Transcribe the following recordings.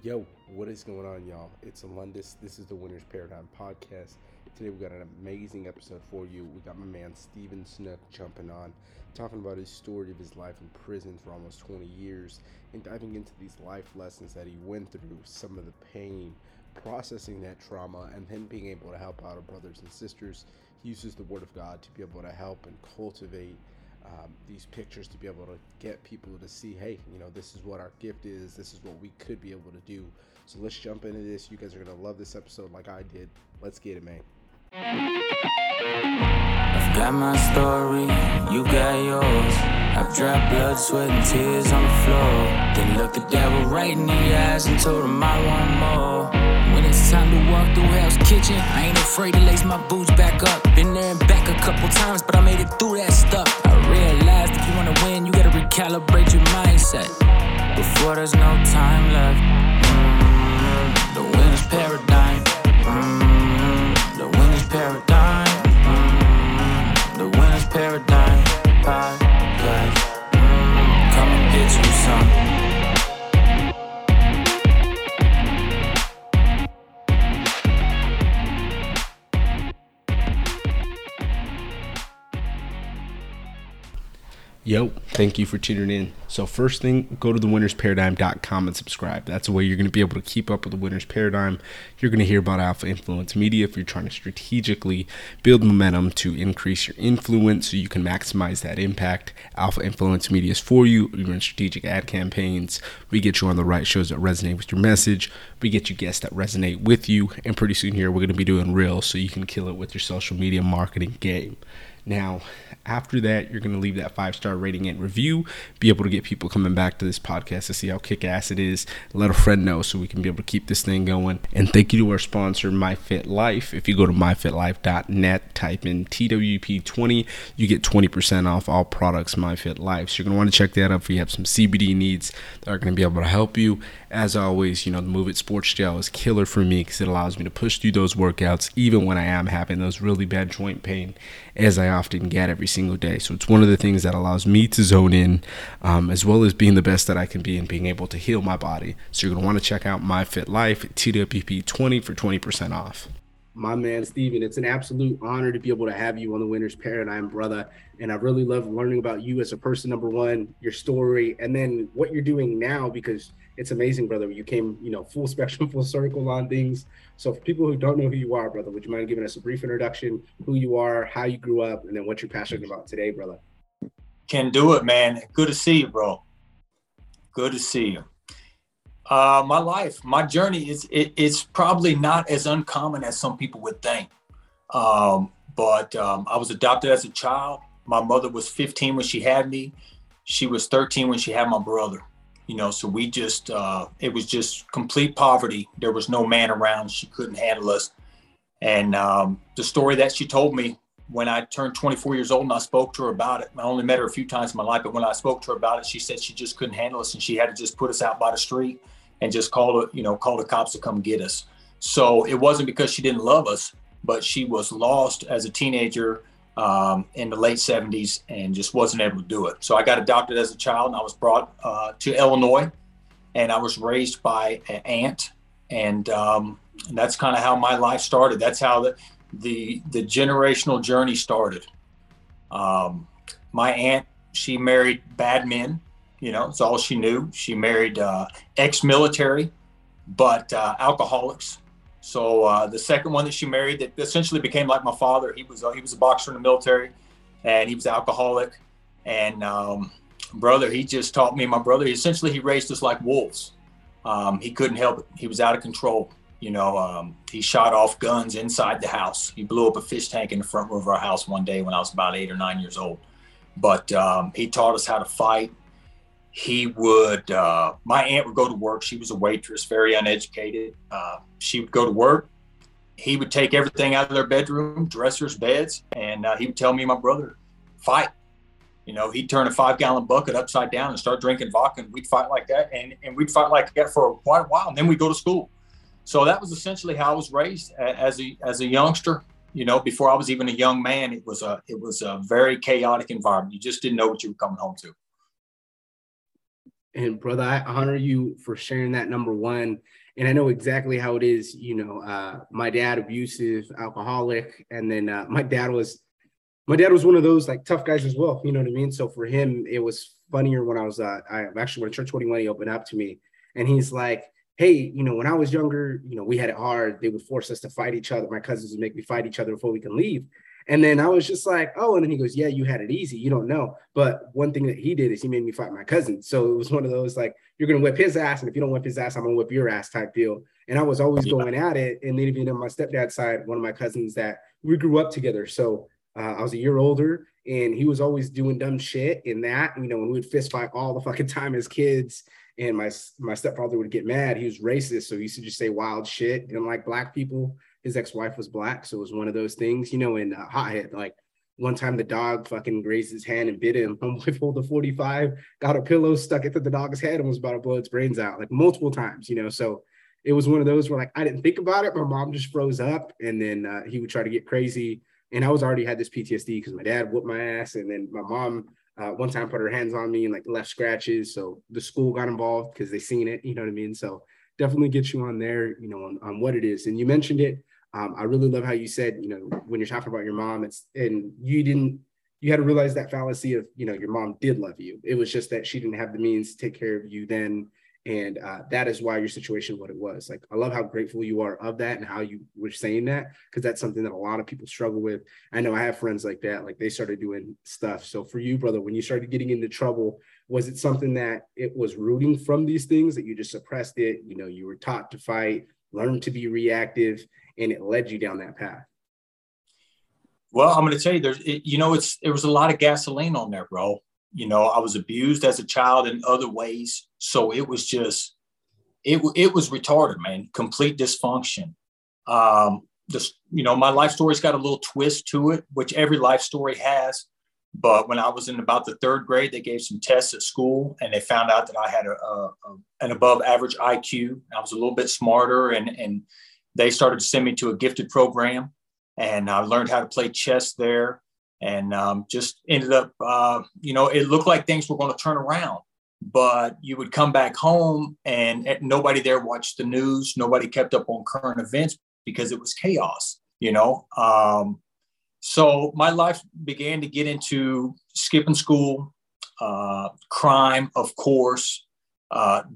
Yo, what is going on, y'all? It's Alundas. This is the Winner's Paradigm Podcast. Today we got an amazing episode for you. We got my man Steven Snook jumping on, talking about his story of his life in prison for almost 20 years and diving into these life lessons that he went through, some of the pain, processing that trauma, and then being able to help out our brothers and sisters. He uses the Word of God to be able to help and cultivate these pictures to be able to get people to see, hey, you know, this is what our gift is. This is what we could be able to do. So let's jump into this. You guys are going to love this episode like I did. Let's get it, man. I've got my story. You got yours. I've dropped blood, sweat, and tears on the floor. Then look the devil right in the eyes and told him I want more. When it's time to walk through Hell's Kitchen, I ain't afraid to lace my boots back up. Been there and back a couple times, but I made it through that stuff. I realized if you wanna win, you gotta recalibrate your mindset before there's no time left. The winner's paradigm. The winner's paradigm. The winner's paradigm. Podcast. Come and get you some. Yo, thank you for tuning in. So first thing, go to thewinnersparadigm.com and subscribe. That's the way you're going to be able to keep up with the Winner's Paradigm. You're going to hear about Alpha Influence Media if you're trying to strategically build momentum to increase your influence so you can maximize that impact. Alpha Influence Media is for you. We run strategic ad campaigns. We get you on the right shows that resonate with your message. We get you guests that resonate with you. And pretty soon here, we're going to be doing reels so you can kill it with your social media marketing game. Now, after that, you're going to leave that 5-star rating and review, be able to get people coming back to this podcast to see how kick-ass it is, let a friend know so we can be able to keep this thing going. And thank you to our sponsor, MyFitLife. If you go to MyFitLife.net, type in TWP20, you get 20% off all products MyFitLife. So you're going to want to check that out if you have some CBD needs that are going to be able to help you. As always, you know, the Move It Sports Gel is killer for me because it allows me to push through those workouts even when I am having those really bad joint pain as I often get every single day. So it's one of the things that allows me to zone in, as well as being the best that I can be and being able to heal my body. So you're going to want to check out MyFitLife, TWP20 for 20% off. My man, Steven, it's an absolute honor to be able to have you on the Winner's Paradigm, brother. And I really love learning about you as a person, number one, your story, and then what you're doing now, because it's amazing, brother. You came, you know, full spectrum, full circle on things. So for people who don't know who you are, brother, would you mind giving us a brief introduction, who you are, how you grew up, and then what you're passionate about today, brother? Can do it, man. Good to see you, bro. Good to see you. My life, my journey is it's probably not as uncommon as some people would think. But I was adopted as a child. My mother was 15 when she had me. She was 13 when she had my brother. You know, so we just, it was just complete poverty. There was no man around. She couldn't handle us. And the story that she told me when I turned 24 years old and I spoke to her about it, I only met her a few times in my life, but when I spoke to her about it, she said she just couldn't handle us and she had to just put us out by the street and just call the cops to come get us. So it wasn't because she didn't love us, but she was lost as a teenager in the late 70s and just wasn't able to do it. So I got adopted as a child and I was brought to Illinois and I was raised by an aunt. And that's kind of how my life started. That's how the generational journey started. My aunt, she married bad men, you know, it's all she knew. She married ex-military, but alcoholics. So the second one that she married that essentially became like my father, he was a boxer in the military and he was alcoholic. And brother, he just taught me and my brother, essentially he raised us like wolves. He couldn't help it. He was out of control. You know, he shot off guns inside the house. He blew up a fish tank in the front room of our house one day when I was about 8 or 9 years old. But he taught us how to fight. He would, my aunt would go to work. She was a waitress, very uneducated. She would go to work. He would take everything out of their bedroom, dressers, beds, and he would tell me and my brother, fight. You know, he'd turn a 5-gallon bucket upside down and start drinking vodka, and we'd fight like that. And we'd fight like that for quite a while, and then we'd go to school. So that was essentially how I was raised as a youngster. You know, before I was even a young man, it was a very chaotic environment. You just didn't know what you were coming home to. And brother, I honor you for sharing that, number one. And I know exactly how it is. You know, my dad, abusive, alcoholic. And then my dad was one of those like tough guys as well. You know what I mean? So for him, it was funnier when I was, when Church 21, he opened up to me and he's like, hey, you know, when I was younger, you know, we had it hard. They would force us to fight each other. My cousins would make me fight each other before we can leave. And then I was just like, oh, and then he goes, yeah, you had it easy. You don't know. But one thing that he did is he made me fight my cousin. So it was one of those like, you're going to whip his ass. And if you don't whip his ass, I'm going to whip your ass type deal. And I was always going at it. And then even on my stepdad's side, one of my cousins that we grew up together. So I was a year older and he was always doing dumb shit in that, you know, and we would fist fight all the fucking time as kids. And my stepfather would get mad. He was racist. So he used to just say wild shit. And like black people, his ex-wife was black. So it was one of those things, you know, in hothead. Like one time the dog fucking grazed his hand and bit him. Homeboy pulled a 45, got a pillow, stuck it to the dog's head and was about to blow its brains out like multiple times, you know. So it was one of those where like, I didn't think about it. My mom just froze up and then he would try to get crazy. And I was already had this PTSD because my dad whooped my ass. And then my mom one time put her hands on me and like left scratches. So the school got involved because they seen it, you know what I mean? So definitely get you on there, you know, on what it is. And you mentioned it. I really love how you said, you know, when you're talking about your mom, you had to realize that fallacy of, you know, your mom did love you. It was just that she didn't have the means to take care of you then. And that is why your situation, what it was. Like, I love how grateful you are of that and how you were saying that, because that's something that a lot of people struggle with. I know I have friends like that, like they started doing stuff. So for you, brother, when you started getting into trouble, was it something that it was rooting from these things that you just suppressed it? You know, you were taught to fight, learn to be reactive, and it led you down that path. Well, I'm going to tell you, there was a lot of gasoline on there, bro. You know, I was abused as a child in other ways. So it was just, it was retarded, man. Complete dysfunction. You know, my life story's got a little twist to it, which every life story has. But when I was in about the third grade, they gave some tests at school and they found out that I had an above average IQ. I was a little bit smarter and they started to send me to a gifted program and I learned how to play chess there. And just ended up, you know, it looked like things were going to turn around, but you would come back home and nobody there watched the news. Nobody kept up on current events because it was chaos, you know. So my life began to get into skipping school, crime, of course,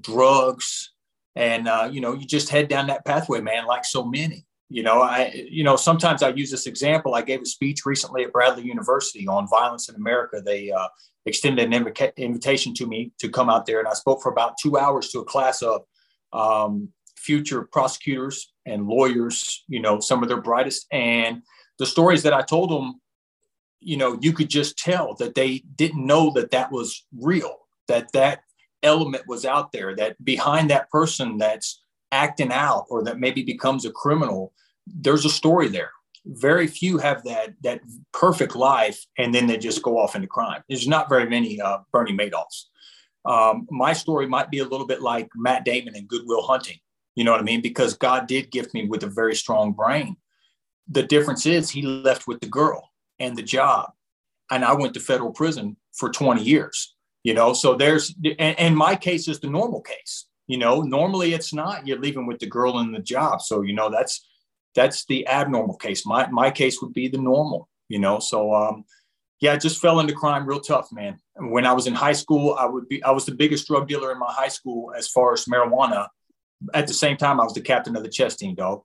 drugs. And, you know, you just head down that pathway, man, like so many. You know, sometimes I use this example. I gave a speech recently at Bradley University on violence in America. They extended an invitation to me to come out there. And I spoke for about 2 hours to a class of future prosecutors and lawyers, you know, some of their brightest. And the stories that I told them, you know, you could just tell that they didn't know that that was real, that that element was out there, that behind that person that's acting out or that maybe becomes a criminal, there's a story there. Very few have that perfect life, and then they just go off into crime. There's not very many Bernie Madoffs. My story might be a little bit like Matt Damon in Good Will Hunting. You know what I mean? Because God did gift me with a very strong brain. The difference is he left with the girl and the job, and I went to federal prison for 20 years. You know, so there's and my case is the normal case. You know, normally it's not. You're leaving with the girl and the job. So, you know, that's the abnormal case. My case would be the normal, you know. So, I just fell into crime real tough, man. When I was in high school, I was the biggest drug dealer in my high school as far as marijuana. At the same time, I was the captain of the chess team, dog.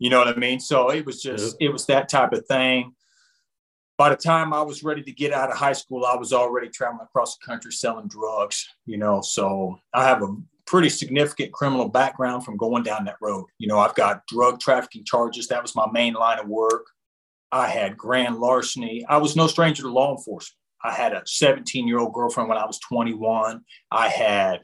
You know what I mean? So it was just It was that type of thing. By the time I was ready to get out of high school, I was already traveling across the country selling drugs, you know. So I have a pretty significant criminal background from going down that road. You know, I've got drug trafficking charges. That was my main line of work. I had grand larceny. I was no stranger to law enforcement. I had a 17-year-old girlfriend when I was 21. I had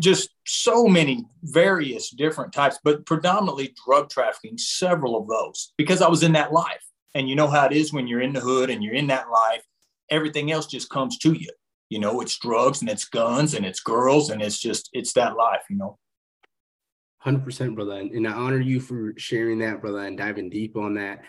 just so many various different types, but predominantly drug trafficking, several of those, because I was in that life. And you know how it is when you're in the hood and you're in that life, everything else just comes to you. You know, it's drugs and it's guns and it's girls and it's that life, you know. 100%, brother. And I honor you for sharing that, brother, and diving deep on that.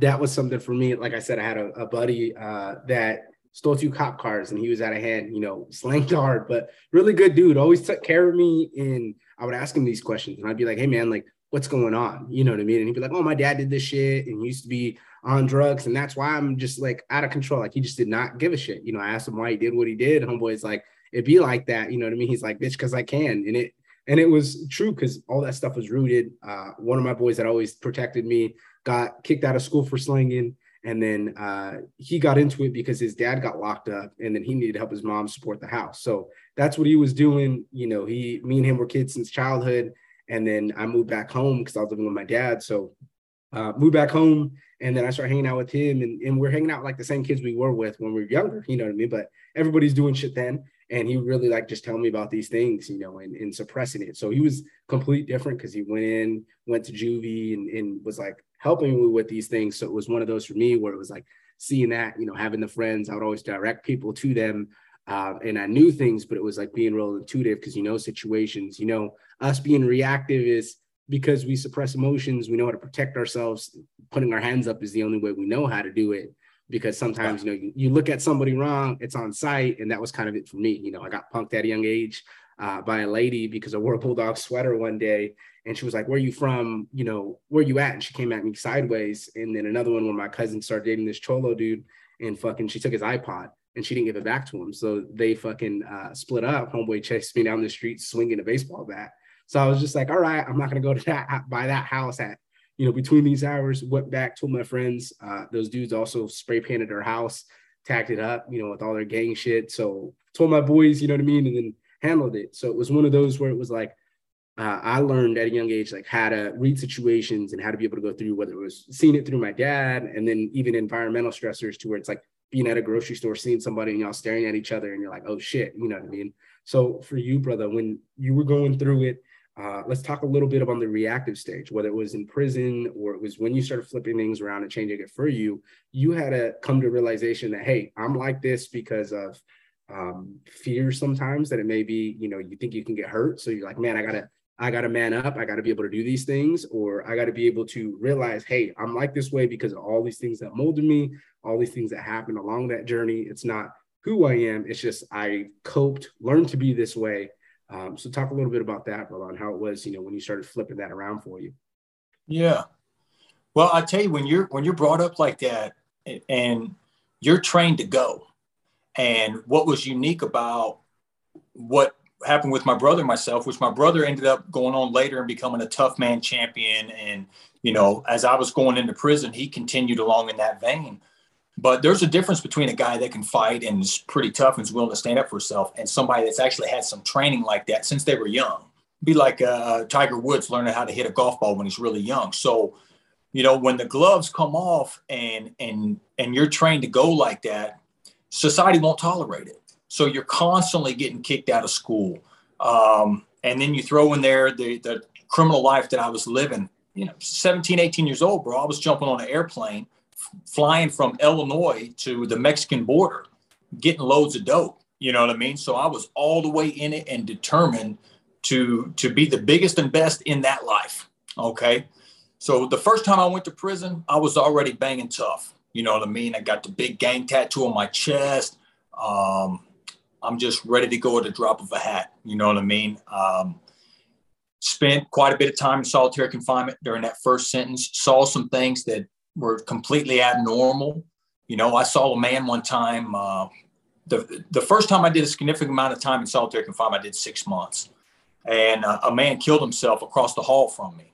That was something for me. Like I said, I had a buddy that stole 2 cop cars and he was out of hand, you know, slanked hard, but really good dude, always took care of me. And I would ask him these questions and I'd be like, hey man, like, what's going on? You know what I mean? And he'd be like, oh, my dad did this shit and he used to be on drugs. And that's why I'm just like out of control. Like he just did not give a shit. You know, I asked him why he did what he did. Homeboy's like, it'd be like that. You know what I mean? He's like, bitch, cause I can. And it was true because all that stuff was rooted. One of my boys that always protected me got kicked out of school for slinging. And then he got into it because his dad got locked up and then he needed help his mom support the house. So that's what he was doing. You know, me and him were kids since childhood. And then I moved back home because I was living with my dad. So moved back home and then I started hanging out with him and we're hanging out like the same kids we were with when we were younger, you know what I mean? But everybody's doing shit then. And he really like just telling me about these things, you know, and suppressing it. So he was completely different because he went to juvie and was like helping me with these things. So it was one of those for me where it was like seeing that, you know, having the friends, I would always direct people to them. And I knew things, but it was like being real intuitive because, you know, situations, you know, us being reactive is because we suppress emotions. We know how to protect ourselves. Putting our hands up is the only way we know how to do it, because sometimes, you know, you look at somebody wrong, it's on sight. And that was kind of it for me. You know, I got punked at a young age by a lady because I wore a bulldog sweater one day and she was like, where are you from? You know, where you at? And she came at me sideways. And then another one, when my cousin started dating this cholo dude and fucking, she took his iPod. And she didn't give it back to him. So they fucking split up. Homeboy chased me down the street swinging a baseball bat. So I was just like, all right, I'm not going to go to that house at, you know, between these hours. Went back, told my friends. Those dudes also spray painted their house, tacked it up, you know, with all their gang shit. So told my boys, you know what I mean? And then handled it. So it was one of those where it was like, I learned at a young age, like how to read situations and how to be able to go through, whether it was seeing it through my dad and then even environmental stressors to where it's like, being at a grocery store, seeing somebody and y'all staring at each other and you're like, oh shit, you know what I mean? So for you, brother, when you were going through it, let's talk a little bit about the reactive stage, whether it was in prison or it was when you started flipping things around and changing it for you, you had to come to a realization that, hey, I'm like this because of fear sometimes that it may be, you know, you think you can get hurt. So you're like, man, I gotta man up. I gotta be able to do these things, or I gotta be able to realize, hey, I'm like this way because of all these things that molded me, all these things that happened along that journey. It's not who I am. It's just, I coped, learned to be this way. So talk a little bit about that, Roland, how it was, you know, when you started flipping that around for you. Yeah. Well, I tell you, when you're brought up like that and you're trained to go, and what was unique about what happened with my brother and myself, which my brother ended up going on later and becoming a tough man champion. And, you know, as I was going into prison, he continued along in that vein. But there's a difference between a guy that can fight and is pretty tough and is willing to stand up for himself and somebody that's actually had some training like that since they were young. Be like Tiger Woods learning how to hit a golf ball when he's really young. So, you know, when the gloves come off and you're trained to go like that, society won't tolerate it. So you're constantly getting kicked out of school. And then you throw in there the criminal life that I was living, you know, 17, 18 years old, bro. I was jumping on an airplane, flying from Illinois to the Mexican border, getting loads of dope. You know what I mean? So I was all the way in it and determined to be the biggest and best in that life. Okay. So the first time I went to prison, I was already banging tough. You know what I mean? I got the big gang tattoo on my chest. I'm just ready to go at the drop of a hat. You know what I mean? Spent quite a bit of time in solitary confinement during that first sentence. Saw some things that were completely abnormal. You know, I saw a man one time. The first time I did a significant amount of time in solitary confinement, I did 6 months. And a man killed himself across the hall from me.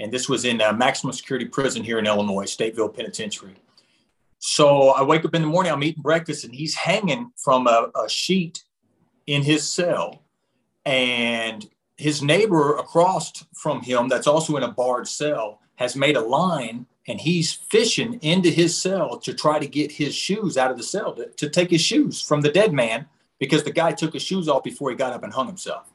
And this was in a maximum security prison here in Illinois, Stateville Penitentiary. So I wake up in the morning, I'm eating breakfast, and he's hanging from a sheet in his cell. And his neighbor across from him, that's also in a barred cell, has made a line, and he's fishing into his cell to try to get his shoes out of the cell, to take his shoes from the dead man, because the guy took his shoes off before he got up and hung himself.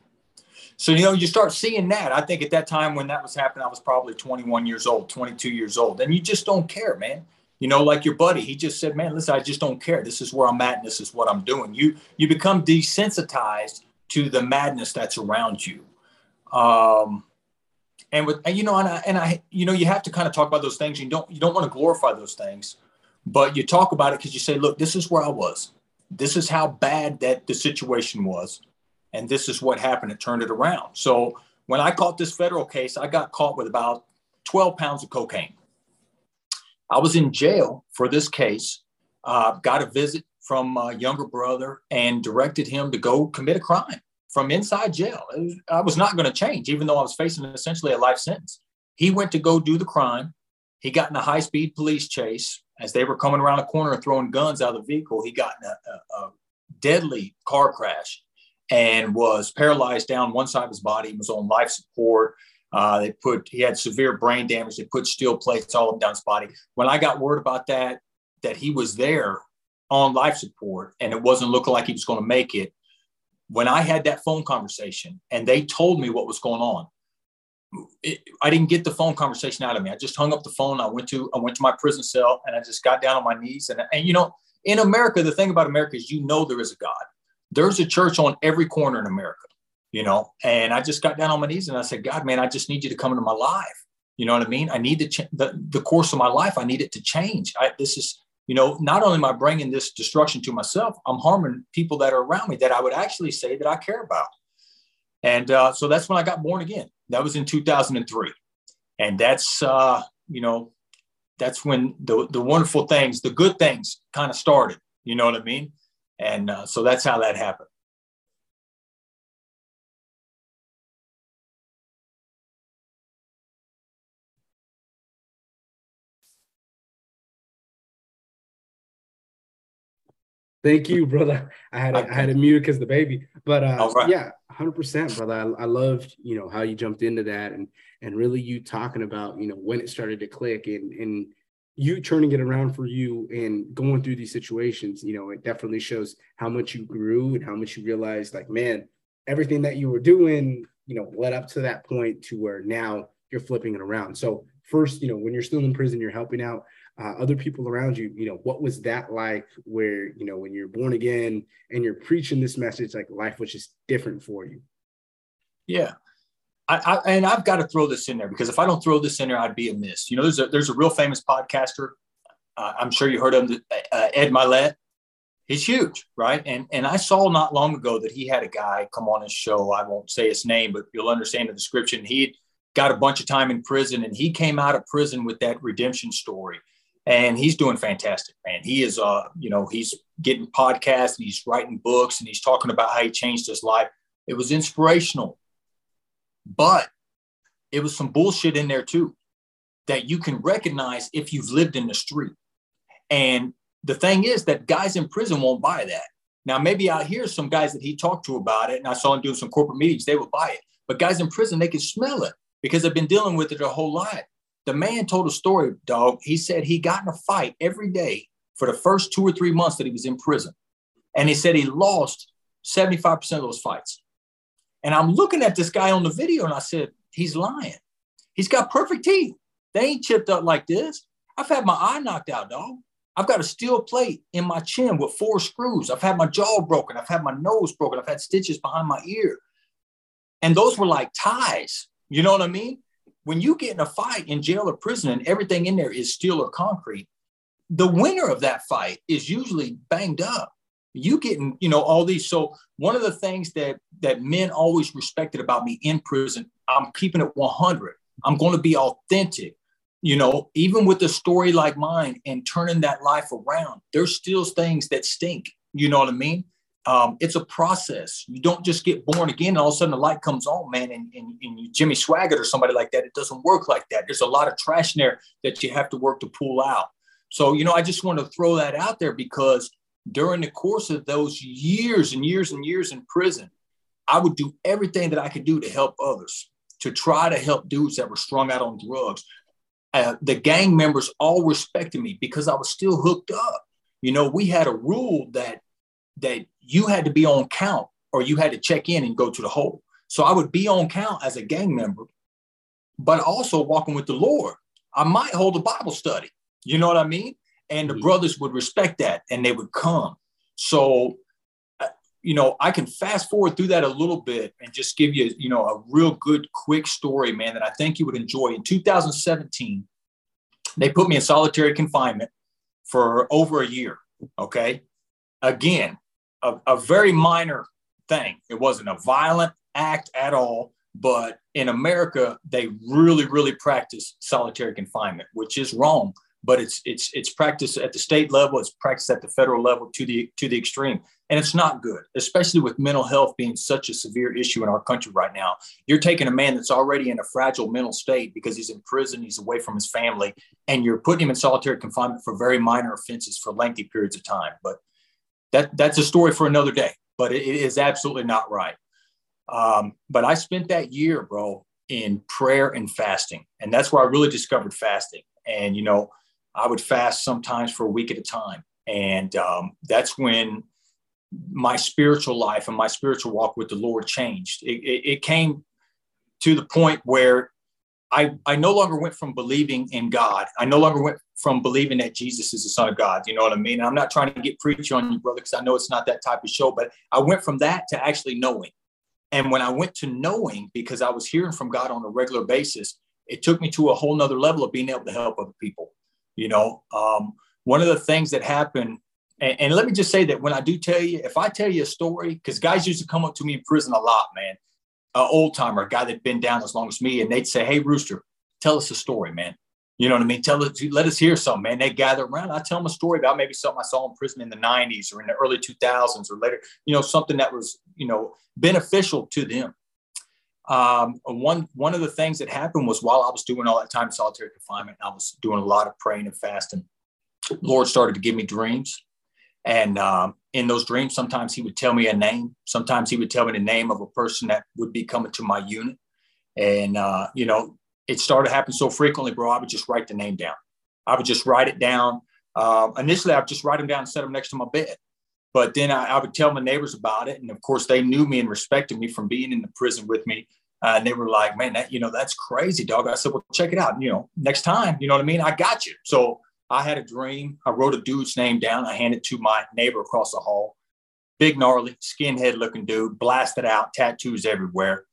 So, you know, you start seeing that. I think at that time when that was happening, I was probably 21 years old, 22 years old. And you just don't care, man. You know, like your buddy, he just said, man, listen, I just don't care. This is where I'm at and this is what I'm doing. You become desensitized to the madness that's around you. And you have to kind of talk about those things. You don't want to glorify those things, but you talk about it because you say, look, this is where I was. this is how bad that the situation was. And this is what happened. It turned it around. So when I caught this federal case, I got caught with about 12 pounds of cocaine. I was in jail for this case, got a visit from a younger brother and directed him to go commit a crime from inside jail. I was not going to change, even though I was facing essentially a life sentence. He went to go do the crime. He got in a high-speed police chase. As they were coming around a corner and throwing guns out of the vehicle, he got in a deadly car crash and was paralyzed down one side of his body. He was on life support. He had severe brain damage. They put steel plates all up down his body. When I got word about that he was there on life support and it wasn't looking like he was going to make it, when I had that phone conversation and they told me what was going on, I didn't get the phone conversation out of me. I just hung up the phone. I went to my prison cell and I just got down on my knees. And you know, in America, the thing about America is, you know, there is a God. There's a church on every corner in America, you know, and I just got down on my knees and I said, God, man, I just need you to come into my life. You know what I mean? I need to the course of my life. I need it to change. This is, you know, not only am I bringing this destruction to myself, I'm harming people that are around me that I would actually say that I care about. And so that's when I got born again. That was in 2003. And that's, you know, that's when the wonderful things, the good things kind of started. You know what I mean? And so that's how that happened. Thank you, brother. I had a mute because the baby, but right. Yeah, 100%, brother. I loved, you know, how you jumped into that and really you talking about, you know, when it started to click and you turning it around for you and going through these situations. You know, it definitely shows how much you grew and how much you realized, like, man, everything that you were doing, you know, led up to that point to where now you're flipping it around. So first, you know, when you're still in prison, you're helping out other people around you. You know, what was that like where, you know, when you're born again and you're preaching this message, like life was just different for you? Yeah. And I've got to throw this in there, because if I don't throw this in there, I'd be amiss. You know, there's a real famous podcaster. I'm sure you heard of him, Ed Milet. He's huge, right? And I saw not long ago that he had a guy come on his show. I won't say his name, but you'll understand the description. He got a bunch of time in prison and he came out of prison with that redemption story. And he's doing fantastic, man. He is, you know, he's getting podcasts and he's writing books and he's talking about how he changed his life. It was inspirational. But it was some bullshit in there, too, that you can recognize if you've lived in the street. And the thing is that guys in prison won't buy that. Now, maybe out here, some guys that he talked to about it, and I saw him doing some corporate meetings, they would buy it. But guys in prison, they can smell it because they've been dealing with it their whole life. The man told a story, dog. He said he got in a fight every day for the first 2 or 3 months that he was in prison. And he said he lost 75% of those fights. And I'm looking at this guy on the video and I said, he's lying. He's got perfect teeth. They ain't chipped up like this. I've had my eye knocked out, dog. I've got a steel plate in my chin with 4 screws. I've had my jaw broken. I've had my nose broken. I've had stitches behind my ear. And those were like ties. You know what I mean? When you get in a fight in jail or prison and everything in there is steel or concrete, the winner of that fight is usually banged up. You getting, you know, all these. So one of the things that men always respected about me in prison, I'm keeping it 100. I'm going to be authentic, you know, even with a story like mine and turning that life around. There's still things that stink. You know what I mean? It's a process. You don't just get born again and all of a sudden the light comes on, man, and you Jimmy Swaggart or somebody like that. It doesn't work like that. There's a lot of trash in there that you have to work to pull out. So, you know, I just want to throw that out there because during the course of those years and years and years in prison, I would do everything that I could do to help others, to try to help dudes that were strung out on drugs. The gang members all respected me because I was still hooked up. You know, we had a rule that you had to be on count or you had to check in and go to the hole. So I would be on count as a gang member, but also walking with the Lord. I might hold a Bible study. You know what I mean? And the brothers would respect that and they would come. So, you know, I can fast forward through that a little bit and just give you, you know, a real good, quick story, man, that I think you would enjoy. In 2017, they put me in solitary confinement for over a year. Okay. Again, a very minor thing. It wasn't a violent act at all. But in America, they really, really practice solitary confinement, which is wrong. But it's practiced at the state level. It's practiced at the federal level to the extreme. And it's not good, especially with mental health being such a severe issue in our country right now. You're taking a man that's already in a fragile mental state because he's in prison, he's away from his family, and you're putting him in solitary confinement for very minor offenses for lengthy periods of time. But that's a story for another day. But it is absolutely not right. But I spent that year, bro, in prayer and fasting. And that's where I really discovered fasting. And, you know, I would fast sometimes for a week at a time. And that's when my spiritual life and my spiritual walk with the Lord changed. It came to the point where I no longer went from believing in God. I no longer went from believing that Jesus is the Son of God. You know what I mean? And I'm not trying to get preachy on you, brother, because I know it's not that type of show. But I went from that to actually knowing. And when I went to knowing, because I was hearing from God on a regular basis, it took me to a whole nother level of being able to help other people. You know, one of the things that happened, and let me just say that when I do tell you, if I tell you a story, because guys used to come up to me in prison a lot, man, an old timer, a guy that'd been down as long as me. And they'd say, hey, Rooster, tell us a story, man. You know what I mean? Let us hear something, man. They gather around. I tell them a story about maybe something I saw in prison in the 90s or in the early 2000s or later, you know, something that was, you know, beneficial to them. One of the things that happened was while I was doing all that time in solitary confinement, I was doing a lot of praying and fasting. The Lord started to give me dreams. And in those dreams, sometimes he would tell me a name. Sometimes he would tell me the name of a person that would be coming to my unit. And, you know, it started happening so frequently, bro, I would just write the name down. I would just write it down. Initially, I would just write them down and set them next to my bed. But then I would tell my neighbors about it. And of course, they knew me and respected me from being in the prison with me. And they were like, man, that, you know, that's crazy, dog. I said, well, check it out. You know, next time, you know what I mean? I got you. So I had a dream. I wrote a dude's name down. I handed it to my neighbor across the hall. Big, gnarly, skinhead looking dude, blasted out, tattoos everywhere.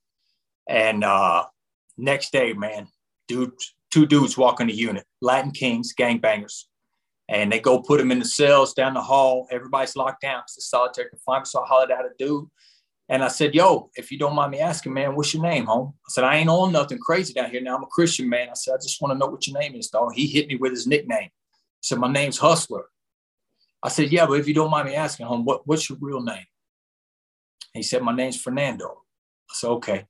And next day, man, two dudes walk in the unit, Latin Kings, gangbangers. And they go put them in the cells down the hall. Everybody's locked down. It's a solitary confinement. So I hollered at a dude. And I said, yo, if you don't mind me asking, man, what's your name, home? I said, I ain't on nothing crazy down here. Now I'm a Christian, man. I said, I just want to know what your name is, dog. He hit me with his nickname. He said, my name's Hustler. I said, yeah, but if you don't mind me asking, home, what's your real name? He said, my name's Fernando. I said, okay.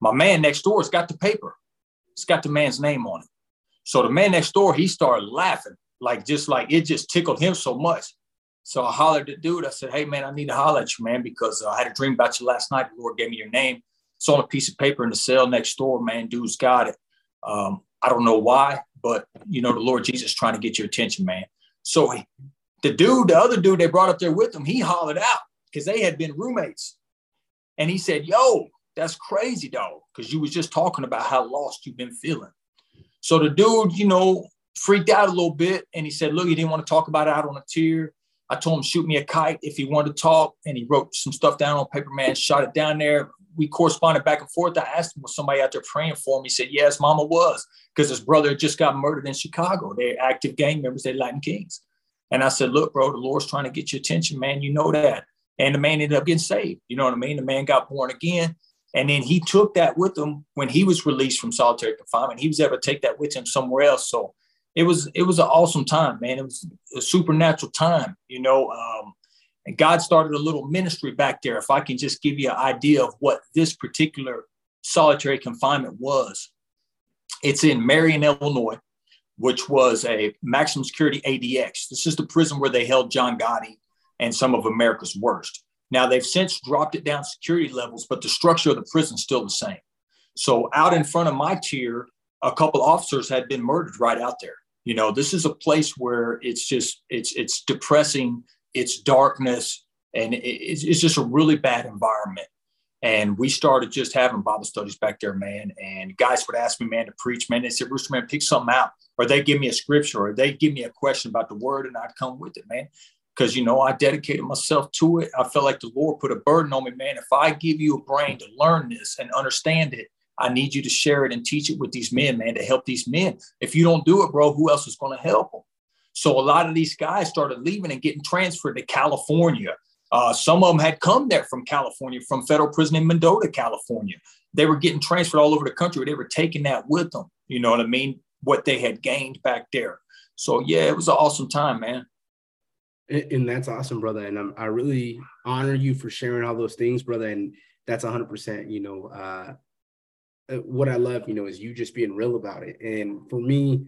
My man next door has got the paper. It's got the man's name on it. So the man next door, he started laughing. Like it just tickled him so much. So I hollered at the dude. I said, hey, man, I need to holler at you, man, because I had a dream about you last night. The Lord gave me your name. It's on a piece of paper in the cell next door, man. Dude's got it. I don't know why, but, you know, the Lord Jesus is trying to get your attention, man. So the other dude they brought up there with him, he hollered out because they had been roommates. And he said, yo, that's crazy, dog, because you was just talking about how lost you've been feeling. So the dude, you know, freaked out a little bit. And he said, look, he didn't want to talk about it out on a tear. I told him, shoot me a kite if he wanted to talk. And he wrote some stuff down on paper, man, shot it down there. We corresponded back and forth. I asked him, was somebody out there praying for him? He said, yes, mama was, because his brother just got murdered in Chicago. They're active gang members. They're Latin Kings. And I said, look, bro, the Lord's trying to get your attention, man. You know that. And the man ended up getting saved. You know what I mean? The man got born again. And then he took that with him when he was released from solitary confinement. He was able to take that with him somewhere else. So it was an awesome time, man. It was a supernatural time, you know, and God started a little ministry back there. If I can just give you an idea of what this particular solitary confinement was. It's in Marion, Illinois, which was a maximum security ADX. This is the prison where they held John Gotti and some of America's worst. Now, they've since dropped it down security levels, but the structure of the prison is still the same. So out in front of my tier, a couple officers had been murdered right out there. You know, this is a place where it's just, it's depressing, it's darkness, and it's just a really bad environment. And we started just having Bible studies back there, man. And guys would ask me, man, to preach, man. They said, Rooster, man, pick something out. Or they'd give me a scripture, or they'd give me a question about the word, and I'd come with it, man. Because, you know, I dedicated myself to it. I felt like the Lord put a burden on me, man. If I give you a brain to learn this and understand it, I need you to share it and teach it with these men, man, to help these men. If you don't do it, bro, who else is going to help them? So a lot of these guys started leaving and getting transferred to California, Some of them had come there from California, from federal prison in Mendota, California. They were getting transferred all over the country. They were taking that with them. You know what I mean? What they had gained back there. So, yeah, it was an awesome time, man. And that's awesome, brother. And I really honor you for sharing all those things, brother. And that's 100%, you know, what I love, you know, is you just being real about it. And for me,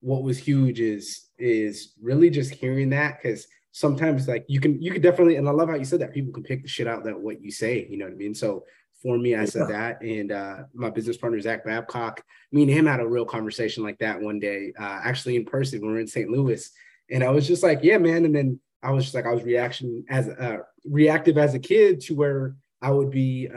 what was huge is really just hearing that, because sometimes, like, you can definitely, and I love how you said that people can pick the shit out that what you say, you know what I mean? So for me, I said that, and my business partner, Zach Babcock, me and him had a real conversation like that one day, actually in person when we were in St. Louis. And I was just like, yeah, man. And then I was just like, I was reactive as a kid, to where I would be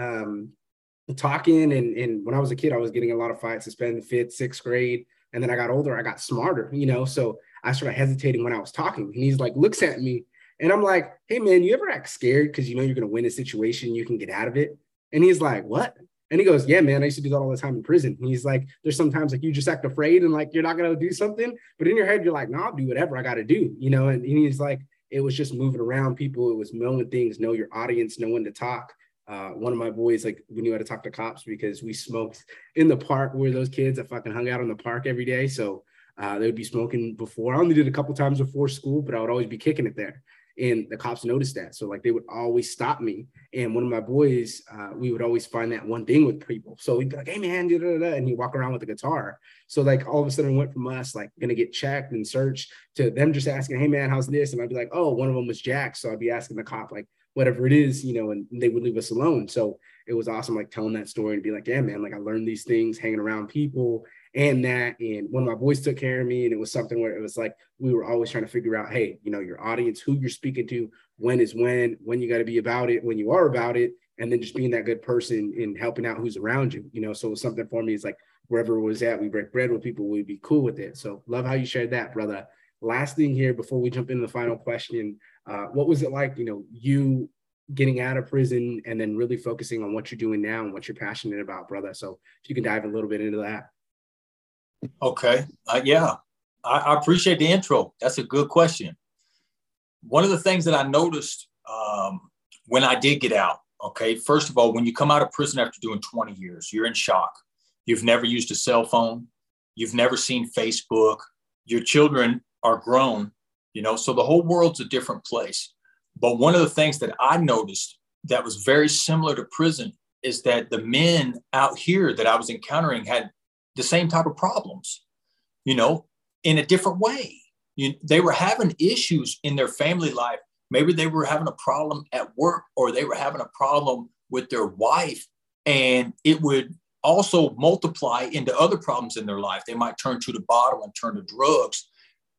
talking. And when I was a kid, I was getting a lot of fights, suspended, fifth, sixth grade. And then I got older, I got smarter, you know, so I started hesitating when I was talking. And he's like, looks at me, and I'm like, hey, man, you ever act scared because you know you're going to win a situation, you can get out of it? And he's like, what? And he goes, yeah, man, I used to do that all the time in prison. And he's like, there's sometimes like you just act afraid and like you're not going to do something. But in your head, you're like, no, I'll do whatever I got to do, you know. And he's like, it was just moving around people. It was knowing things, know your audience, know when to talk. One of my boys, like, we knew how to talk to cops because we smoked in the park. We were those kids that fucking hung out in the park every day. So they would be smoking before. I only did a couple times before school, but I would always be kicking it there. And the cops noticed that. So, like, they would always stop me. And one of my boys, we would always find that one thing with people. So we'd be like, hey, man, da, da, da, and he'd walk around with a guitar. So, like, all of a sudden it went from us, like, going to get checked and searched to them just asking, hey, man, how's this? And I'd be like, oh, one of them was Jack. So I'd be asking the cop, like, whatever it is, you know, and they would leave us alone. So it was awesome, like, telling that story and be like, yeah, man, like, I learned these things hanging around people and that. And one of my boys took care of me, and it was something where it was like, we were always trying to figure out, hey, you know, your audience, who you're speaking to, when is when you got to be about it, when you are about it, and then just being that good person and helping out who's around you, you know. So it was something for me, is like, wherever it was at, we break bread with people, we'd be cool with it. So love how you shared that, brother. Last thing here, before we jump into the final question, what was it like, you know, you getting out of prison and then really focusing on what you're doing now and what you're passionate about, brother? So if you can dive a little bit into that. Okay. Yeah, I appreciate the intro. That's a good question. One of the things that I noticed when I did get out, okay, first of all, when you come out of prison after doing 20 years, you're in shock. You've never used a cell phone. You've never seen Facebook. Your children are grown. You know, so the whole world's a different place. But one of the things that I noticed that was very similar to prison is that the men out here that I was encountering had the same type of problems, you know, in a different way. They were having issues in their family life. Maybe they were having a problem at work, or they were having a problem with their wife. And it would also multiply into other problems in their life. They might turn to the bottle and turn to drugs.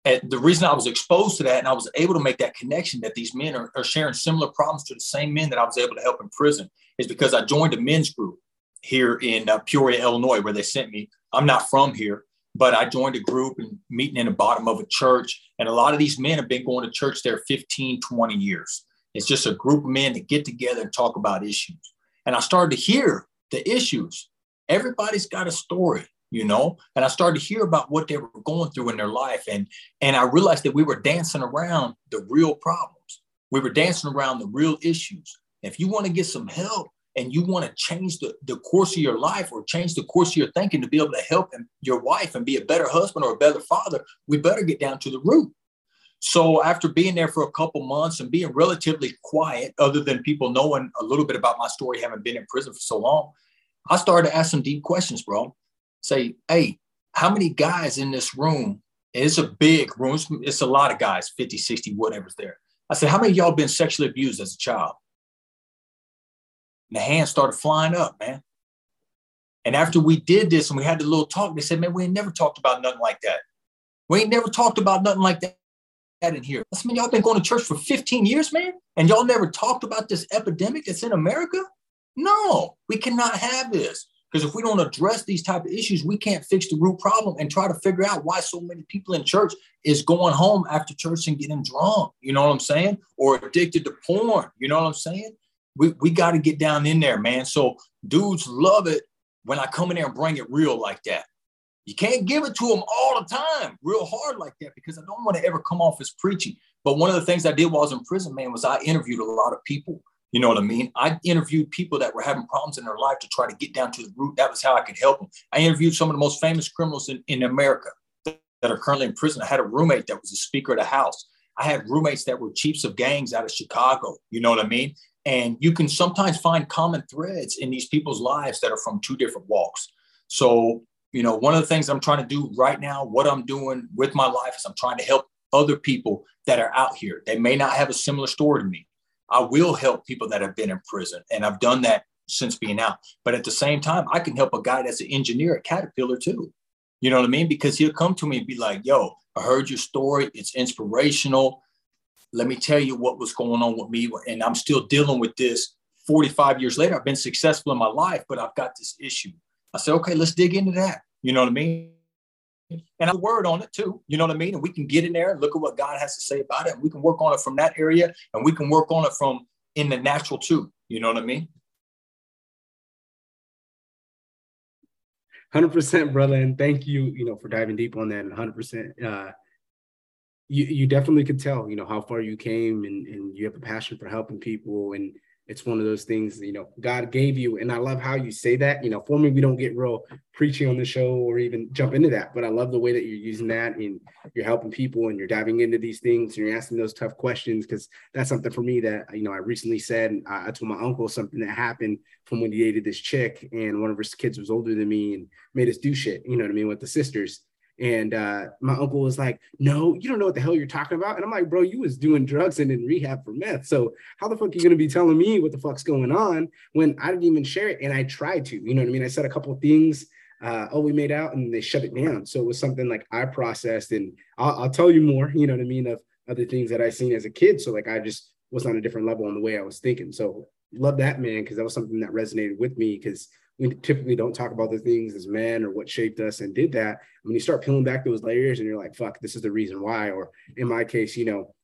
And the reason I was exposed to that and I was able to make that connection that these men are sharing similar problems to the same men that I was able to help in prison is because I joined a men's group here in Peoria, Illinois, where they sent me. I'm not from here, but I joined a group and meeting in the bottom of a church. And a lot of these men have been going to church there 15, 20 years. It's just a group of men that get together and talk about issues. And I started to hear the issues. Everybody's got a story. You know, and I started to hear about what they were going through in their life. And I realized that we were dancing around the real problems. We were dancing around the real issues. If you want to get some help and you want to change the course of your life or change the course of your thinking to be able to help your wife and be a better husband or a better father, we better get down to the root. So after being there for a couple months and being relatively quiet, other than people knowing a little bit about my story, having been in prison for so long, I started to ask some deep questions, bro. Say, hey, how many guys in this room? And it's a big room. It's a lot of guys, 50, 60, whatever's there. I said, how many of y'all been sexually abused as a child? And the hands started flying up, man. And after we did this and we had the little talk, they said, man, we ain't never talked about nothing like that. We ain't never talked about nothing like that in here. I said, man, y'all been going to church for 15 years, man? And y'all never talked about this epidemic that's in America? No, we cannot have this. Because if we don't address these type of issues, we can't fix the root problem and try to figure out why so many people in church is going home after church and getting drunk. You know what I'm saying? Or addicted to porn. You know what I'm saying? We got to get down in there, man. So dudes love it when I come in there and bring it real like that. You can't give it to them all the time real hard like that because I don't want to ever come off as preachy. But one of the things I did while I was in prison, man, was I interviewed a lot of people. You know what I mean? I interviewed people that were having problems in their life to try to get down to the root. That was how I could help them. I interviewed some of the most famous criminals in America that are currently in prison. I had a roommate that was the Speaker of the House. I had roommates that were chiefs of gangs out of Chicago. You know what I mean? And you can sometimes find common threads in these people's lives that are from two different walks. So, you know, one of the things I'm trying to do right now, what I'm doing with my life is I'm trying to help other people that are out here. They may not have a similar story to me. I will help people that have been in prison. And I've done that since being out. But at the same time, I can help a guy that's an engineer at Caterpillar too. You know what I mean? Because he'll come to me and be like, yo, I heard your story. It's inspirational. Let me tell you what was going on with me. And I'm still dealing with this 45 years later. I've been successful in my life, but I've got this issue. I said, okay, let's dig into that. You know what I mean? And I word on it too. You know what I mean? And we can get in there and look at what God has to say about it. And we can work on it from that area, and we can work on it from in the natural too. You know what I mean? 100%, brother. And thank you, you know, for diving deep on that. And 100%, you definitely could tell, you know, how far you came, and you have a passion for helping people. And it's one of those things, you know, God gave you. And I love how you say that. You know, for me, we don't get real preachy on the show or even jump into that. But I love the way that you're using that, and you're helping people, and you're diving into these things, and you're asking those tough questions, because that's something for me that, you know, I recently said, and I told my uncle something that happened from when he dated this chick, and one of her kids was older than me and made us do shit, you know what I mean, with the sisters. And my uncle was like, no, you don't know what the hell you're talking about. And I'm like, bro, you was doing drugs and in rehab for meth. So how the fuck are you going to be telling me what the fuck's going on when I didn't even share it? And I tried to, you know what I mean? I said a couple of things, we made out, and they shut it down. So it was something like I processed, and I'll tell you more, you know what I mean, of other things that I seen as a kid. So like, I just was on a different level on the way I was thinking. So love that, man, because that was something that resonated with me, because we typically don't talk about the things as men or what shaped us and did that. When you start peeling back those layers, and you're like, fuck, this is the reason why. Or in my case, you know,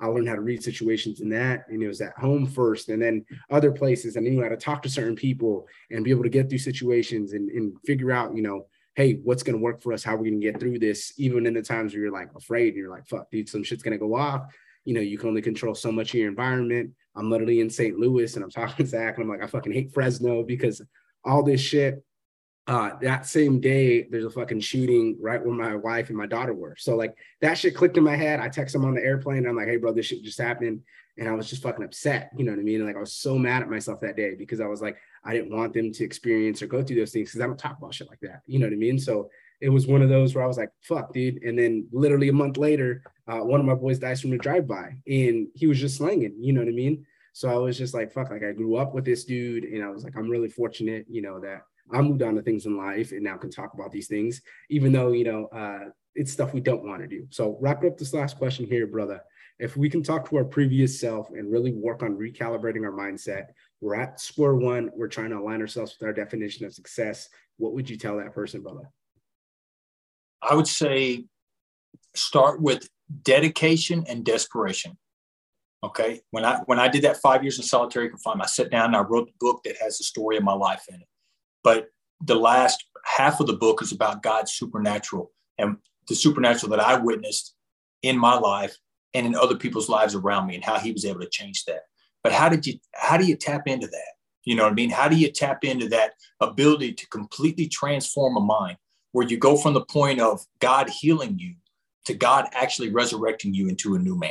I learned how to read situations in that. And it was at home first, and then other places. And then you had to talk to certain people and be able to get through situations and figure out, you know, hey, what's going to work for us? How are we going to get through this? Even in the times where you're like afraid and you're like, fuck, dude, some shit's going to go off. You know, you can only control so much of your environment. I'm literally in St. Louis, and I'm talking to Zach, and I'm like, I fucking hate Fresno because all this shit. That same day, there's a fucking shooting right where my wife and my daughter were. So like that shit clicked in my head. I text him on the airplane, and I'm like, hey bro, this shit just happened. And I was just fucking upset. You know what I mean? And like, I was so mad at myself that day, because I was like, I didn't want them to experience or go through those things, because I don't talk about shit like that. You know what I mean? So it was one of those where I was like, fuck, dude. And then literally a month later, one of my boys dies from a drive-by, and he was just slanging, you know what I mean? So I was just like, fuck, like I grew up with this dude, and I was like, I'm really fortunate, you know, that I moved on to things in life and now can talk about these things, even though, you know, it's stuff we don't want to do. So wrap up this last question here, brother. If we can talk to our previous self and really work on recalibrating our mindset, we're at square one, we're trying to align ourselves with our definition of success. What would you tell that person, brother? I would say start with dedication and desperation. Okay. When I did that 5 years in solitary confinement, I sat down and I wrote the book that has the story of my life in it. But the last half of the book is about God's supernatural and the supernatural that I witnessed in my life and in other people's lives around me, and how he was able to change that. But how do you tap into that? You know what I mean? How do you tap into that ability to completely transform a mind, where you go from the point of God healing you to God actually resurrecting you into a new man?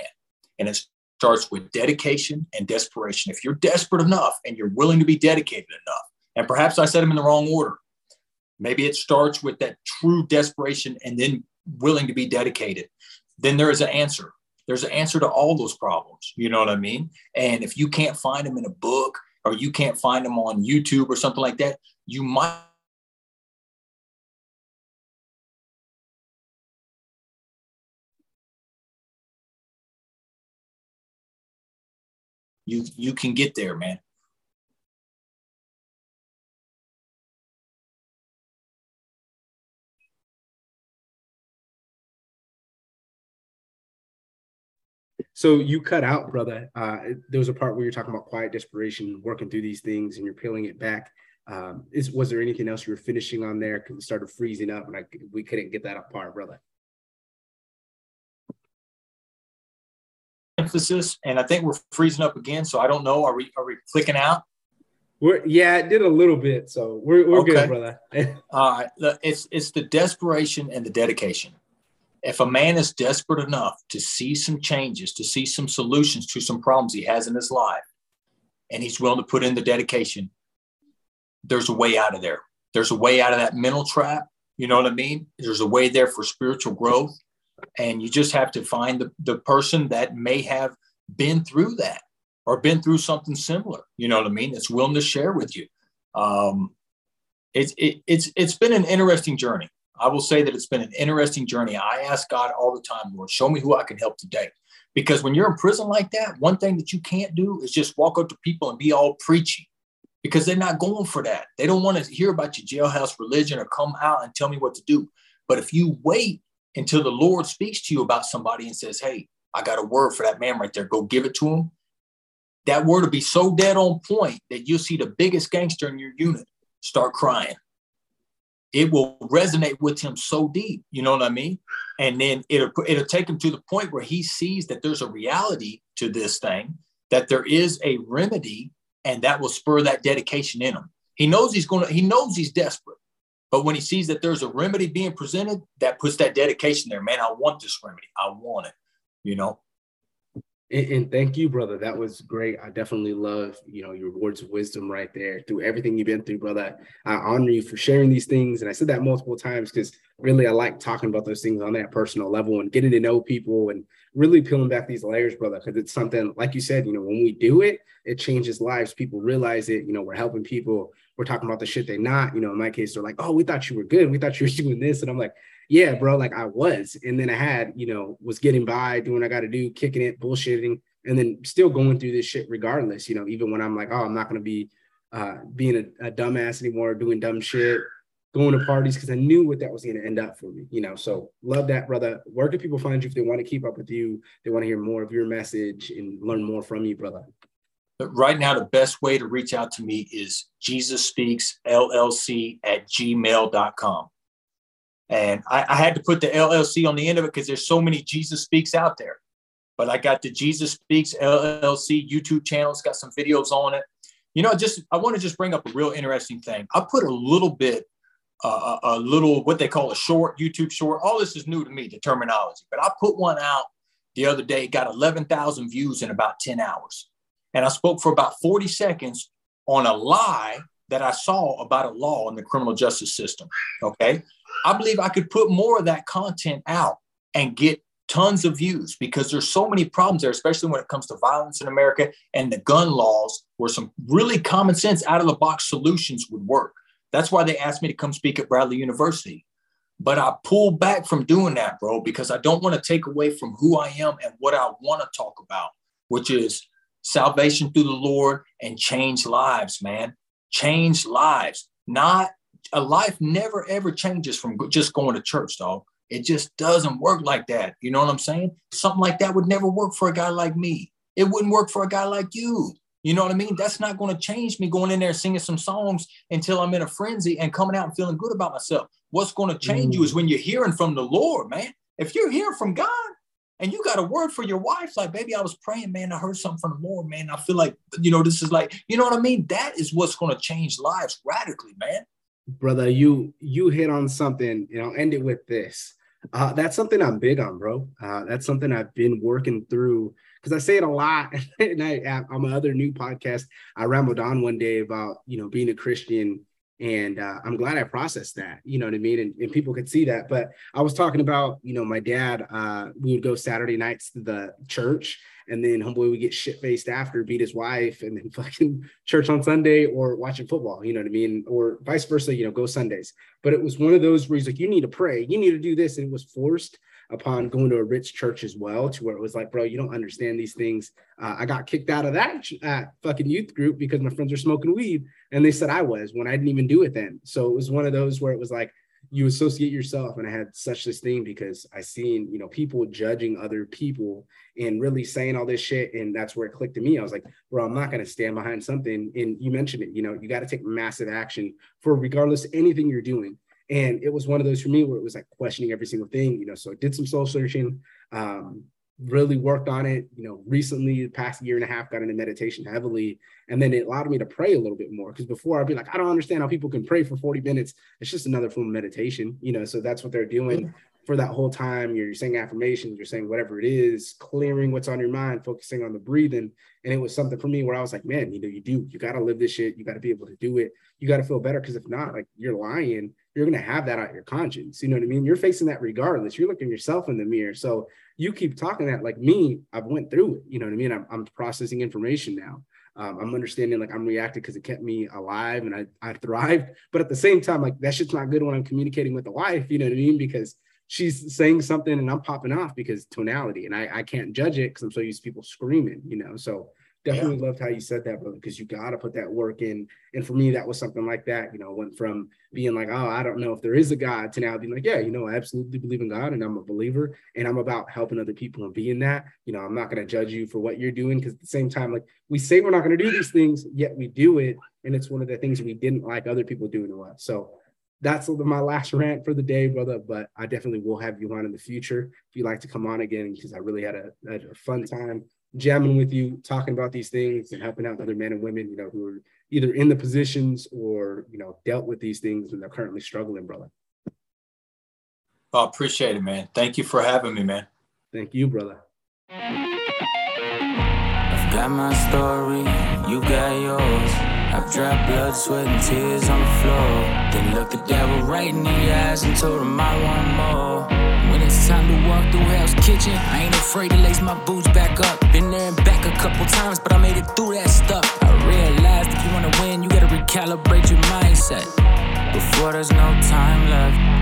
And it's starts with dedication and desperation. If you're desperate enough and you're willing to be dedicated enough, and perhaps I said them in the wrong order. Maybe it starts with that true desperation and then willing to be dedicated. Then there is an answer. There's an answer to all those problems. You know what I mean? And if you can't find them in a book, or you can't find them on YouTube or something like that, you might You can get there, man. So you cut out, brother. There was a part where you're talking about quiet desperation, working through these things, and you're peeling it back. Was there anything else you were finishing on there? Because it started freezing up, and we couldn't get that apart, brother. emphasis, and I think we're freezing up again. So I don't know. Are we clicking out? Yeah, it did a little bit. So we're okay. Good, brother. All right. It's the desperation and the dedication. If a man is desperate enough to see some changes, to see some solutions to some problems he has in his life, and he's willing to put in the dedication, there's a way out of there. There's a way out of that mental trap. You know what I mean? There's a way there for spiritual growth. And you just have to find the person that may have been through that or been through something similar. You know what I mean? That's willing to share with you. It's been an interesting journey. I will say that it's been an interesting journey. I ask God all the time, Lord, show me who I can help today. Because when you're in prison like that, one thing that you can't do is just walk up to people and be all preachy, because they're not going for that. They don't want to hear about your jailhouse religion or come out and tell me what to do. But if you wait until the Lord speaks to you about somebody and says, hey, I got a word for that man right there, go give it to him. That word will be so dead on point that you'll see the biggest gangster in your unit start crying. It will resonate with him so deep, you know what I mean? And then it'll take him to the point where he sees that there's a reality to this thing, that there is a remedy, and that will spur that dedication in him. He knows he's desperate, but when he sees that there's a remedy being presented, that puts that dedication there. Man, I want this remedy. I want it, you know? And thank you, brother. That was great. I definitely love, your words of wisdom right there through everything you've been through, brother. I honor you for sharing these things. And I said that multiple times because really I like talking about those things on that personal level and getting to know people and really peeling back these layers, brother, because it's something, like you said, when we do it, it changes lives. People realize it. We're helping people. We're talking about the shit they're not. In my case, they're like, oh, we thought you were good. We thought you were doing this. And I'm like, yeah, bro, like I was. And then I had, was getting by, doing what I got to do, kicking it, bullshitting, and then still going through this shit regardless, even when I'm like, oh, I'm not going to be being a dumbass anymore, doing dumb shit, going to parties, because I knew what that was going to end up for me, So love that, brother. Where can people find you if they want to keep up with you? They want to hear more of your message and learn more from you, brother. But right now, the best way to reach out to me is JesusSpeaksLLC@gmail.com. And I had to put the LLC on the end of it because there's so many Jesus Speaks out there. But I got the Jesus Speaks LLC YouTube channel. It's got some videos on it. I want to just bring up a real interesting thing. I put what they call a short, YouTube short. All this is new to me, the terminology. But I put one out the other day, got 11,000 views in about 10 hours. And I spoke for about 40 seconds on a lie that I saw about a law in the criminal justice system. Okay. I believe I could put more of that content out and get tons of views because there's so many problems there, especially when it comes to violence in America and the gun laws, where some really common sense out of the box solutions would work. That's why they asked me to come speak at Bradley University. But I pulled back from doing that, bro, because I don't want to take away from who I am and what I want to talk about, which is salvation through the Lord and change lives, man. Change lives. Not a life never, ever changes from just going to church, dog. It just doesn't work like that. You know what I'm saying? Something like that would never work for a guy like me. It wouldn't work for a guy like you. You know what I mean? That's not going to change me going in there singing some songs until I'm in a frenzy and coming out and feeling good about myself. What's going to change you is when you're hearing from the Lord, man. If you're hearing from God and you got a word for your wife, like, baby, I was praying, man, I heard something from the Lord, man. I feel like, this is like, you know what I mean? That is what's going to change lives radically, man. Brother, you hit on something, and I'll end it with this. That's something I'm big on, bro. That's something I've been working through because I say it a lot. And on my other new podcast, I rambled on one day about, being a Christian, and I'm glad I processed that, you know what I mean? And people could see that. But I was talking about, my dad, we would go Saturday nights to the church, and then homeboy would get shit-faced after, beat his wife, and then fucking church on Sunday or watching football, you know what I mean? Or vice versa, go Sundays. But it was one of those where he's like, you need to pray, you need to do this. And it was forced upon going to a rich church as well, to where it was like, bro, you don't understand these things. I got kicked out of that fucking youth group because my friends were smoking weed. And they said I was, when I didn't even do it then. So it was one of those where it was like, you associate yourself. And I had such this thing because I seen, people judging other people and really saying all this shit. And that's where it clicked to me. I was like, bro, I'm not going to stand behind something. And you mentioned it, you got to take massive action for regardless anything you're doing. And it was one of those for me where it was like questioning every single thing, so I did some soul searching, really worked on it, you know, recently, the past year and a half, got into meditation heavily. And then it allowed me to pray a little bit more, because before I'd be like, I don't understand how people can pray for 40 minutes. It's just another form of meditation, you know, so that's what they're doing for that whole time. You're saying affirmations, you're saying whatever it is, clearing what's on your mind, focusing on the breathing. And it was something for me where I was like, man, you know, you got to live this shit. You got to be able to do it. You got to feel better. Because if not, like, you're lying, you're going to have that out your conscience. You know what I mean? You're facing that regardless. You're looking yourself in the mirror. So you keep talking that, like me, I've went through it. You know what I mean? I'm processing information now. I'm understanding, like, I'm reacting because it kept me alive and I thrived. But at the same time, like, that shit's not good when I'm communicating with the wife. You know what I mean? Because she's saying something and I'm popping off because tonality, and I can't judge it because I'm so used to people screaming, you know? So definitely loved how you said that, brother, because you got to put that work in. And for me, that was something like that, you know, went from being like, oh, I don't know if there is a God, to now being like, yeah, you know, I absolutely believe in God and I'm a believer and I'm about helping other people and being that, you know, I'm not going to judge you for what you're doing. Because at the same time, like, we say we're not going to do these things, yet we do it. And it's one of the things we didn't like other people doing to us. So that's my last rant for the day, brother, but I definitely will have you on in the future if you'd like to come on again, because I really had a fun time jamming with you, talking about these things and helping out other men and women, you know, who are either in the positions or, you know, dealt with these things and they're currently struggling, brother. I appreciate it, man. Thank you for having me, man. Thank you, brother. I've got my story, you got yours. I've dropped blood, sweat, and tears on the floor. Then look the devil right in the eyes and told him I want more. When it's time to walk through hell's kitchen, I ain't afraid to lace my boots back up. Been there and back a couple times, but I made it through that stuff. I realized if you wanna win, you gotta recalibrate your mindset. Before there's no time left.